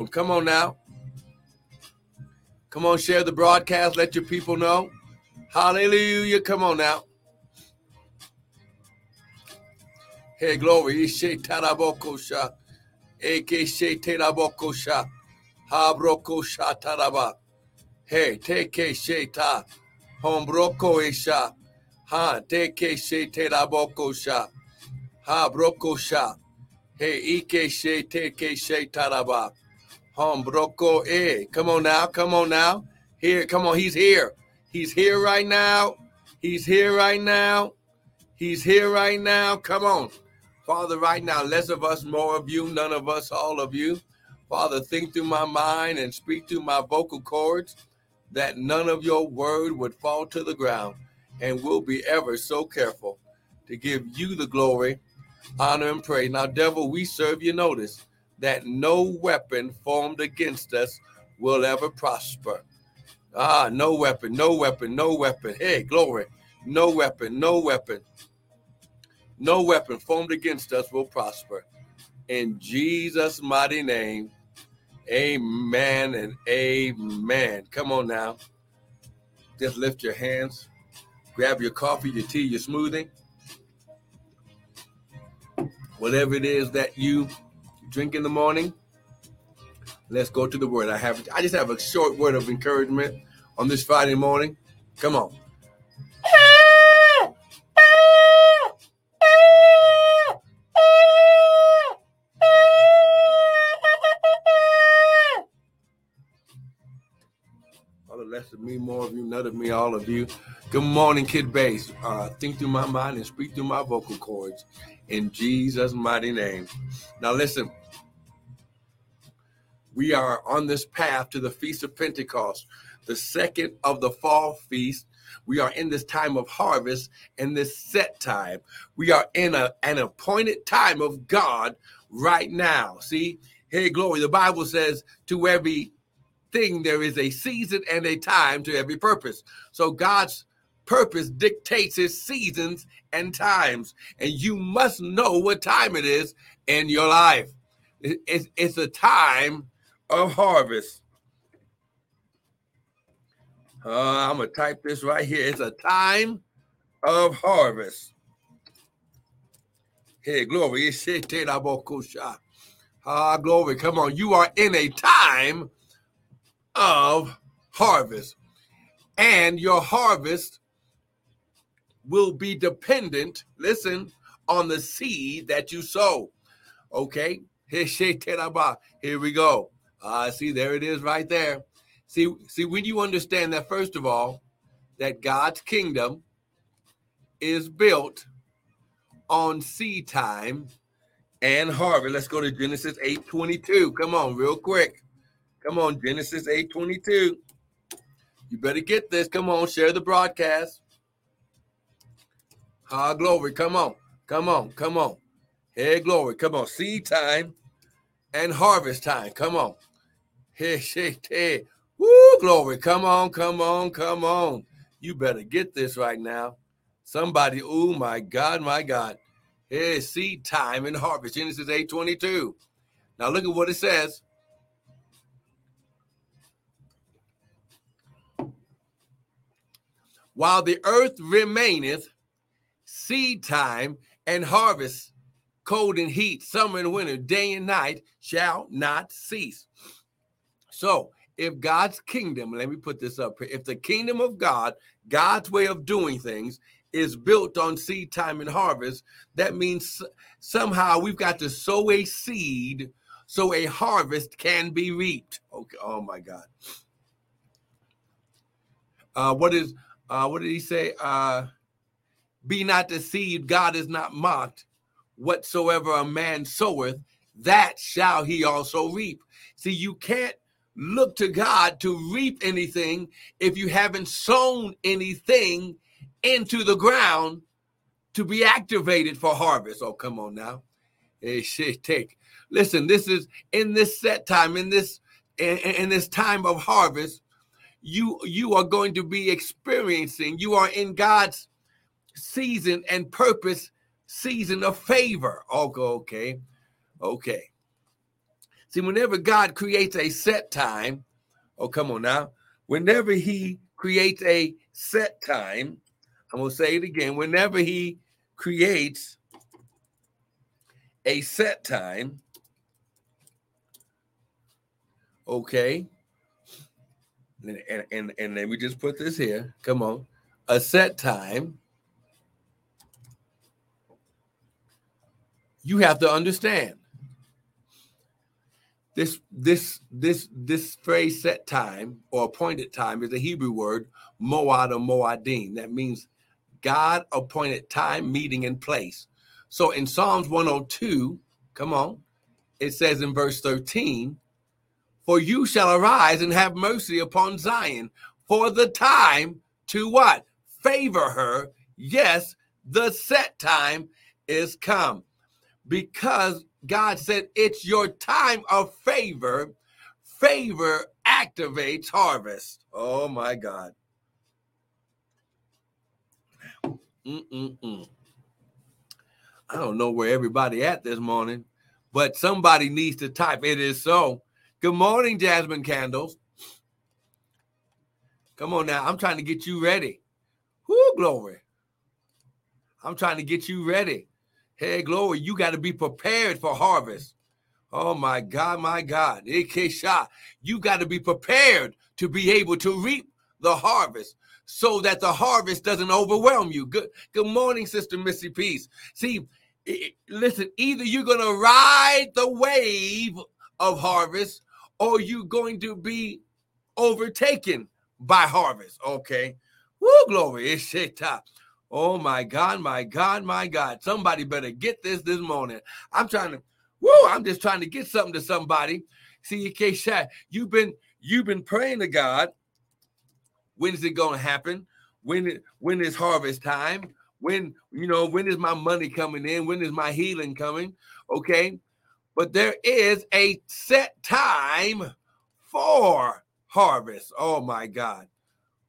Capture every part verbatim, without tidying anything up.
Well, come on now. Come on, share the broadcast. Let your people know. Hallelujah. Come on now. Hey, glory. Hey, take care, Sheta. Hombroko Isha. Ha, take care, Sheta. Ha, Brokosha. Hey, Ike Sheta, K Shetaraba. Hombroko E. Come on now. Come on now. Here. Come on. He's here. He's here right now. He's here right now. He's here right now. Come on. Father, right now, less of us, more of you, none of us, all of you. Father, think through my mind and speak through my vocal cords that none of your word would fall to the ground, and we'll be ever so careful to give you the glory, honor, and praise. Now, devil, we serve you notice that no weapon formed against us will ever prosper. Ah, no weapon, no weapon, no weapon. Hey, glory, no weapon, no weapon. No weapon formed against us will prosper. In Jesus' mighty name, amen and amen. Come on now. Just lift your hands. Grab your coffee, your tea, your smoothie. Whatever it is that you drink in the morning, let's go to the word. I have. I just have a short word of encouragement on this Friday morning. Come on. Less of me, more of you, none of me, all of you. Good morning, Kid Base. Uh, think through my mind and speak through my vocal cords in Jesus' mighty name. Now listen, we are on this path to the Feast of Pentecost, the second of the fall feast. We are in this time of harvest and this set time. We are in a, an appointed time of God right now. See, hey, glory. The Bible says to every thing there is a season and a time to every purpose. So God's purpose dictates his seasons and times, and you must know what time it is in your life. It's, it's a time of harvest. Uh, I'm gonna type this right here. It's a time of harvest. Hey, glory. Ah, glory. Come on. You are in a time of harvest, and your harvest will be dependent, listen, on the seed that you sow. Okay, here we go. Ah, uh, see, there it is right there. See, see, when you understand that, first of all, that God's kingdom is built on seed time and harvest. Let's go to Genesis eight twenty-two. Come on, real quick. Come on, Genesis eight twenty-two. You better get this. Come on, share the broadcast. Ah, glory. Come on. Come on. Come on. Hey, glory. Come on. Seed time and harvest time. Come on. Hey, shake, hey. Woo, glory. Come on. Come on. Come on. You better get this right now. Somebody, oh, my God, my God. Hey, seed time and harvest. Genesis eight twenty-two. Now, look at what it says. While the earth remaineth, seed time and harvest, cold and heat, summer and winter, day and night shall not cease. So if God's kingdom, let me put this up here. If the kingdom of God, God's way of doing things, is built on seed time and harvest, that means somehow we've got to sow a seed so a harvest can be reaped. Okay. Oh, my God. Uh, what is... Uh, what did he say? Uh, Be not deceived. God is not mocked. Whatsoever a man soweth, that shall he also reap. See, you can't look to God to reap anything if you haven't sown anything into the ground to be activated for harvest. Oh, come on now. Hey, shit, take. Listen, this is in this set time, in this in, in this time of harvest, You you are going to be experiencing, you are in God's season and purpose, season of favor. Okay, okay, okay. See, whenever God creates a set time, oh, come on now. Whenever he creates a set time, I'm going to say it again. Whenever he creates a set time, okay, and, and, and, and let me just put this here. Come on. A set time, you have to understand. This this this this phrase set time or appointed time is a Hebrew word, moad or moadim. That means God appointed time, meeting, and place. So in Psalms one oh two, come on, it says in verse thirteen, for you shall arise and have mercy upon Zion for the time to what? Favor her. Yes, the set time is come. Because God said, it's your time of favor. Favor activates harvest. Oh, my God. Mm-mm-mm. I don't know where everybody at this morning, but somebody needs to type, it is so. Good morning, Jasmine Candles. Come on now. I'm trying to get you ready. Woo, glory. I'm trying to get you ready. Hey, glory, you got to be prepared for harvest. Oh, my God, my God. You got to be prepared to be able to reap the harvest so that the harvest doesn't overwhelm you. Good, good morning, Sister Missy Peace. See, it, listen, either you're going to ride the wave of harvest or you're going to be overtaken by harvest. Okay. Woo, glory. It's shit top. Oh, my God, my God, my God. Somebody better get this this morning. I'm trying to, woo, I'm just trying to get something to somebody. See, Kesha, you've been, you've been praying to God. When is it going to happen? When, when is harvest time? When, you know, when is my money coming in? When is my healing coming? Okay. But there is a set time for harvest. Oh, my God.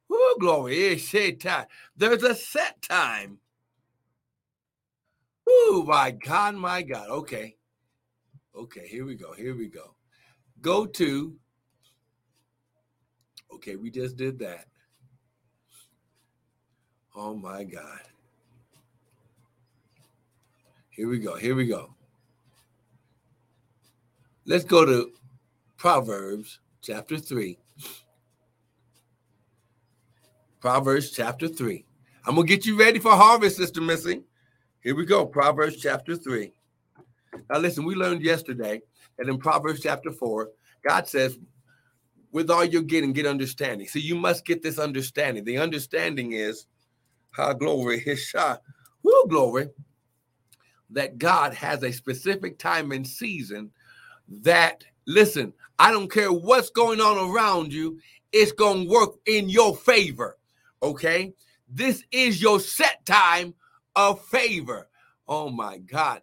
Woo, glory. There's a set time. Oh, my God, my God. Okay. Okay, here we go. Here we go. Go to. Okay, we just did that. Oh, my God. Here we go. Here we go. Let's go to Proverbs chapter three. Proverbs chapter three. I'm going to get you ready for harvest, Sister Missy. Here we go. Proverbs chapter three. Now, listen, we learned yesterday that in Proverbs chapter four, God says, with all you're getting, get understanding. So you must get this understanding. The understanding is, ha, glory, hisha, woo, glory, that God has a specific time and season that, listen, I don't care what's going on around you, it's going to work in your favor. Okay, this is your set time of favor. Oh, my God.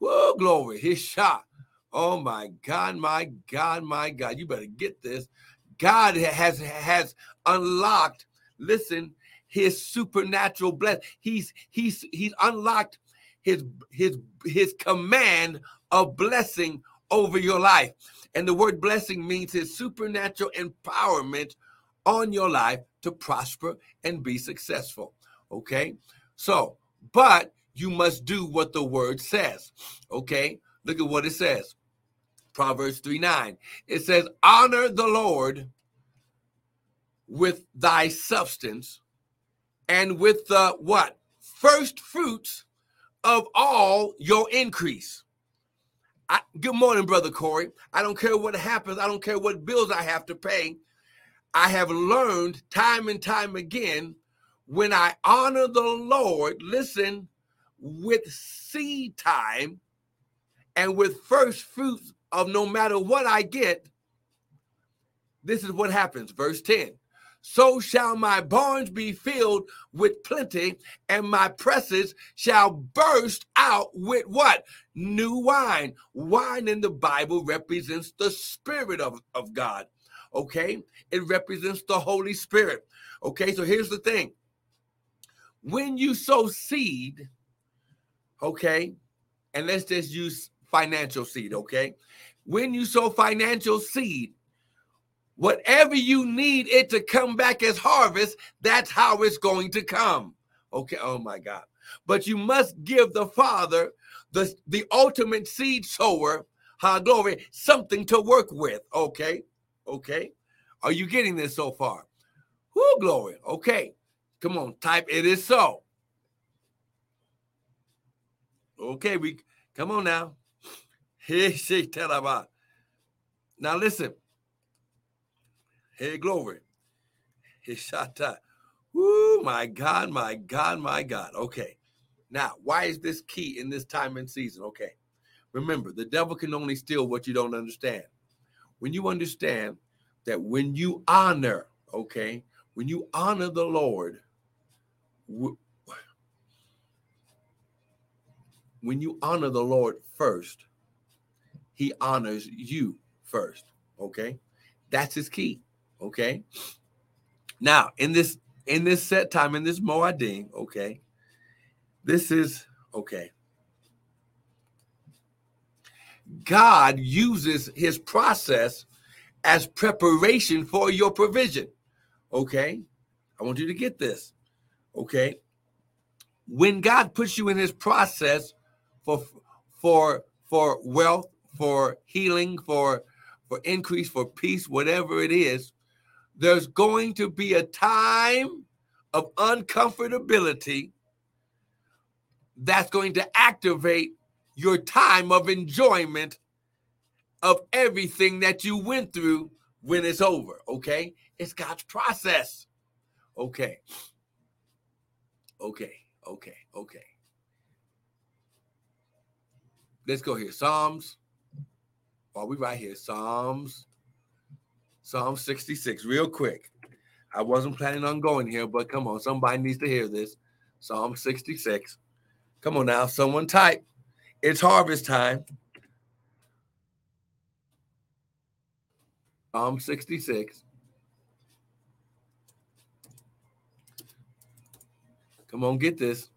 Woo, glory. His shot. Oh, my God, my God, my God. You better get this. God has has unlocked, listen, his supernatural blessing. He's he's he's unlocked his his his command of blessing over your life. And the word blessing means his supernatural empowerment on your life to prosper and be successful. Okay. So, but you must do what the word says. Okay. Look at what it says. Proverbs three nine. It says, honor the Lord with thy substance and with the what? First fruits of all your increase. I, good morning, Brother Corey. I don't care what happens. I don't care what bills I have to pay. I have learned time and time again, when I honor the Lord, listen, with seed time and with first fruits of no matter what I get, this is what happens. Verse ten, so shall my barns be filled with plenty and my presses shall burst out with what? New wine. Wine in the Bible represents the Spirit of, of God. Okay, it represents the Holy Spirit. Okay, so here's the thing. When you sow seed, okay, and let's just use financial seed, okay? when you sow financial seed, whatever you need it to come back as harvest, that's how it's going to come. Okay, oh my God. But you must give the Father, the, the ultimate seed sower, high glory, something to work with. Okay, okay. Are you getting this so far? Woo, glory. Okay, come on, type it is so. Okay, we come on now. Now listen. Hey, glory. Woo, my God, my God, my God. Okay. Now, why is this key in this time and season? Okay. Remember, the devil can only steal what you don't understand. When you understand that when you honor, okay, when you honor the Lord, when you honor the Lord first, he honors you first, okay? That's his key. Okay. Now, in this in this set time, in this Moedim, okay, this is okay. God uses his process as preparation for your provision. Okay. I want you to get this. Okay. When God puts you in his process for for for wealth, for healing, for for increase, for peace, whatever it is, there's going to be a time of uncomfortability that's going to activate your time of enjoyment of everything that you went through when it's over, okay? It's God's process. Okay. Okay, okay, okay. Let's go here. Psalms. While we right here, Psalms. Psalm sixty-six, real quick. I wasn't planning on going here, but come on, somebody needs to hear this. Psalm sixty-six. Come on now, someone type. It's harvest time. Psalm sixty-six. Come on, get this.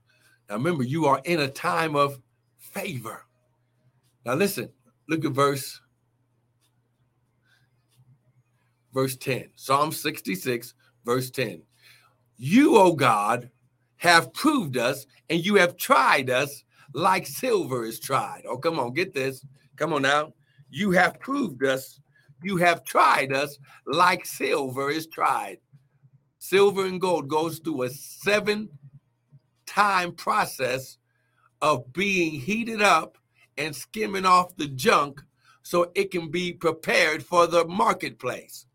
Now remember, you are in a time of favor. Now listen, look at verse Verse ten, Psalm sixty-six, verse ten. You, O God, have proved us and you have tried us like silver is tried. Oh, come on, get this. Come on now. You have proved us. You have tried us like silver is tried. Silver and gold goes through a seven-time process of being heated up and skimming off the junk so it can be prepared for the marketplace.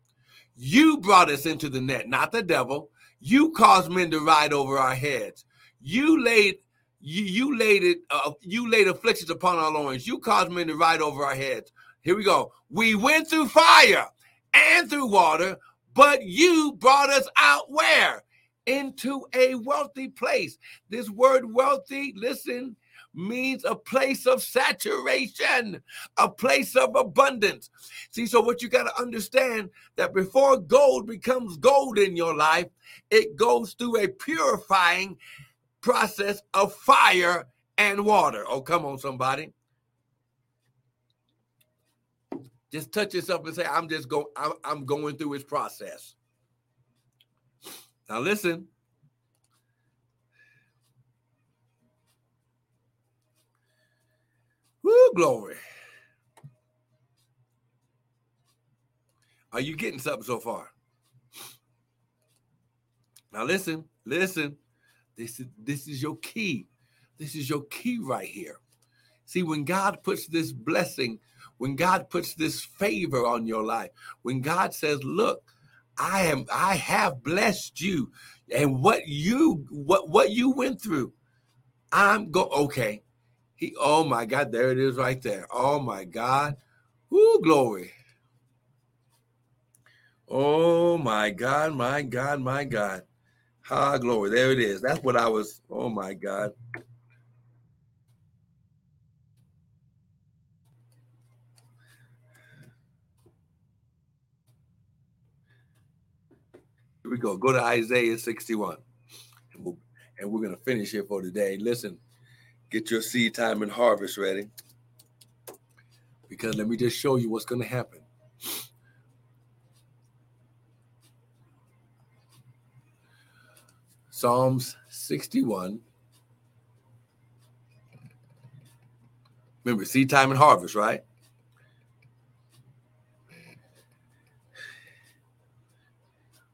You brought us into the net, not the devil. You caused men to ride over our heads. You laid, you, you laid it, uh, you laid afflictions upon our loins. You caused men to ride over our heads. Here we go. We went through fire and through water, but you brought us out where? Into a wealthy place. This word wealthy, listen, means a place of saturation, a place of abundance. See, so what you got to understand that before gold becomes gold in your life, it goes through a purifying process of fire and water. Oh, come on, somebody. Just touch yourself and say, I'm just going, I'm, I'm going through his process. Now listen. Woo, glory. Are you getting something so far? Now listen, listen. This is this is your key. This is your key right here. See, when God puts this blessing, when God puts this favor on your life, when God says, look, I am I have blessed you. And what you what what you went through, I'm go okay. He, oh my God, there it is right there. Oh my God. Woo, glory. Oh my God, my God, my God. Ha, glory. There it is. That's what I was, oh my God. Here we go. Go to Isaiah sixty-one. And, we'll, and we're going to finish here for today. Listen. Get your seed time and harvest ready. Because let me just show you what's going to happen. Psalms sixty-one. Remember, seed time and harvest, right?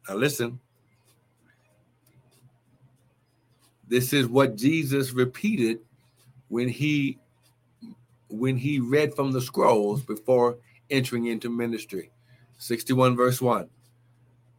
Now listen. This is what Jesus repeated when he when he read from the scrolls before entering into ministry. sixty-one verse one.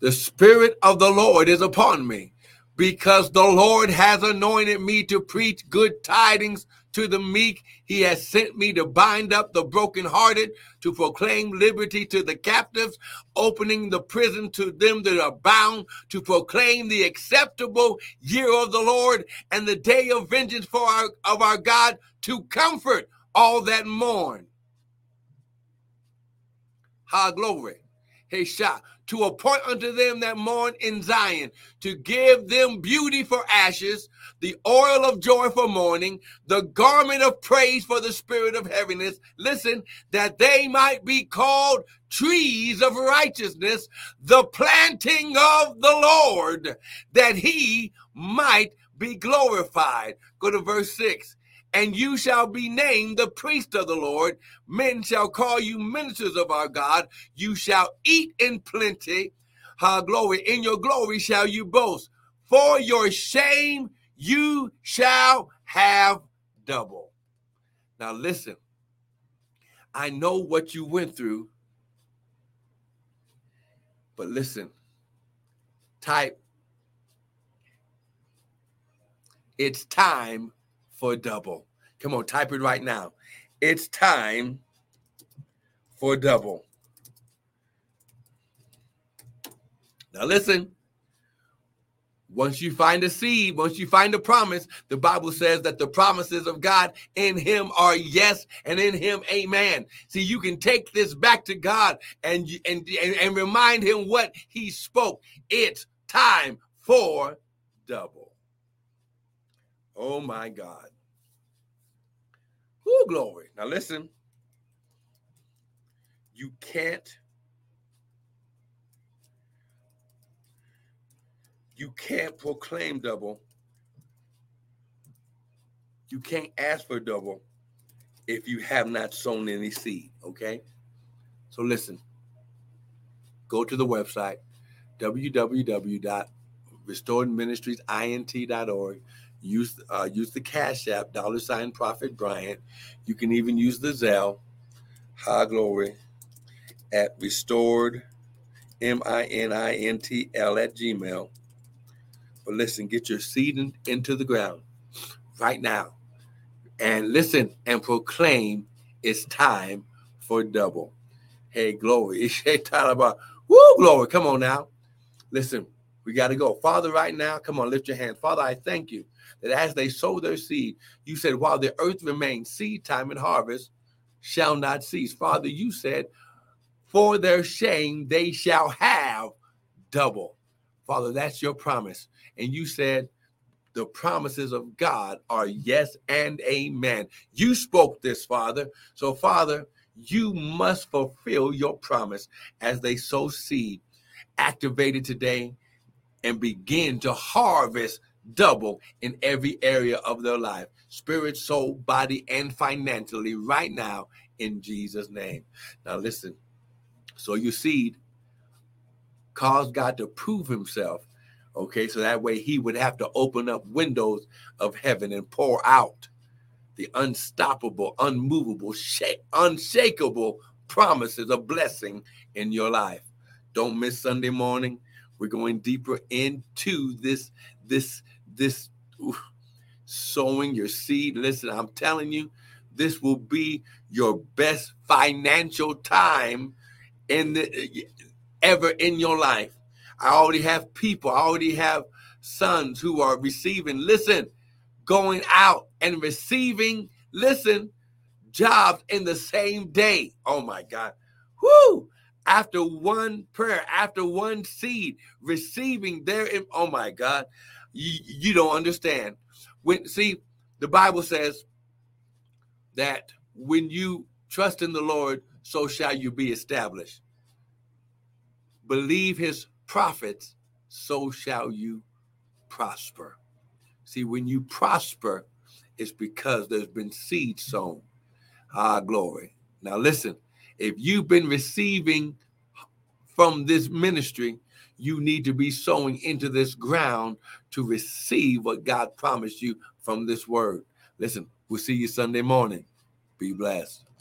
The Spirit of the Lord is upon me, because the Lord has anointed me to preach good tidings to the meek. He has sent me to bind up the brokenhearted, to proclaim liberty to the captives, opening the prison to them that are bound, to proclaim the acceptable year of the Lord and the day of vengeance for our, of our God, to comfort all that mourn. High glory. Heshah. To appoint unto them that mourn in Zion, to give them beauty for ashes, the oil of joy for mourning, the garment of praise for the spirit of heaviness. Listen, that they might be called trees of righteousness, the planting of the Lord, that he might be glorified. Go to verse six. And you shall be named the priest of the Lord. Men shall call you ministers of our God. You shall eat in plenty. Our glory. In your glory shall you boast. For your shame you shall have double. Now listen. I know what you went through. But listen. Type. It's time for double. Come on, type it right now. It's time for double. Now listen, once you find a seed, once you find a promise, the Bible says that the promises of God in him are yes, and in him, amen. See, you can take this back to God and, and, and, and remind him what he spoke. It's time for double. Oh my God. Woo, glory. Now listen, you can't, you can't proclaim double. You can't ask for double if you have not sown any seed, okay? So listen, go to the website, w w w dot restored ministries int dot org. Use uh, use the Cash App, dollar sign Prophet Bryant. You can even use the Zelle, high glory, at restored, M I N I N T L at Gmail. But listen, get your seed in, into the ground right now. And listen and proclaim it's time for double. Hey, glory. Woo, glory. Come on now. Listen, we got to go. Father, right now, come on, lift your hand. Father, I thank you that as they sow their seed, you said, while the earth remains, seed time and harvest shall not cease. Father, you said, for their shame, they shall have double. Father, that's your promise. And you said, the promises of God are yes and amen. You spoke this, Father. So, Father, you must fulfill your promise as they sow seed. Activate it today and begin to harvest double in every area of their life, spirit, soul, body, and financially right now in Jesus' name. Now listen, sow your seed, cause God to prove himself, okay? So that way he would have to open up windows of heaven and pour out the unstoppable, unmovable, shake, unshakable promises of blessing in your life. Don't miss Sunday morning. We're going deeper into this, this, this oof, sowing your seed. Listen, I'm telling you, this will be your best financial time in the, ever in your life. I already have people. I already have sons who are receiving. Listen, going out and receiving, listen, jobs in the same day. Oh, my God. Woo! After one prayer, after one seed, receiving their, oh my God, you, you don't understand. When, see, the Bible says that when you Trust in the Lord, so shall you be established. Believe his prophets, so shall you prosper. See, when you prosper, it's because there's been seed sown. Ah, glory. Now listen, if you've been receiving from this ministry, you need to be sowing into this ground to receive what God promised you from this word. Listen, we'll see you Sunday morning. Be blessed.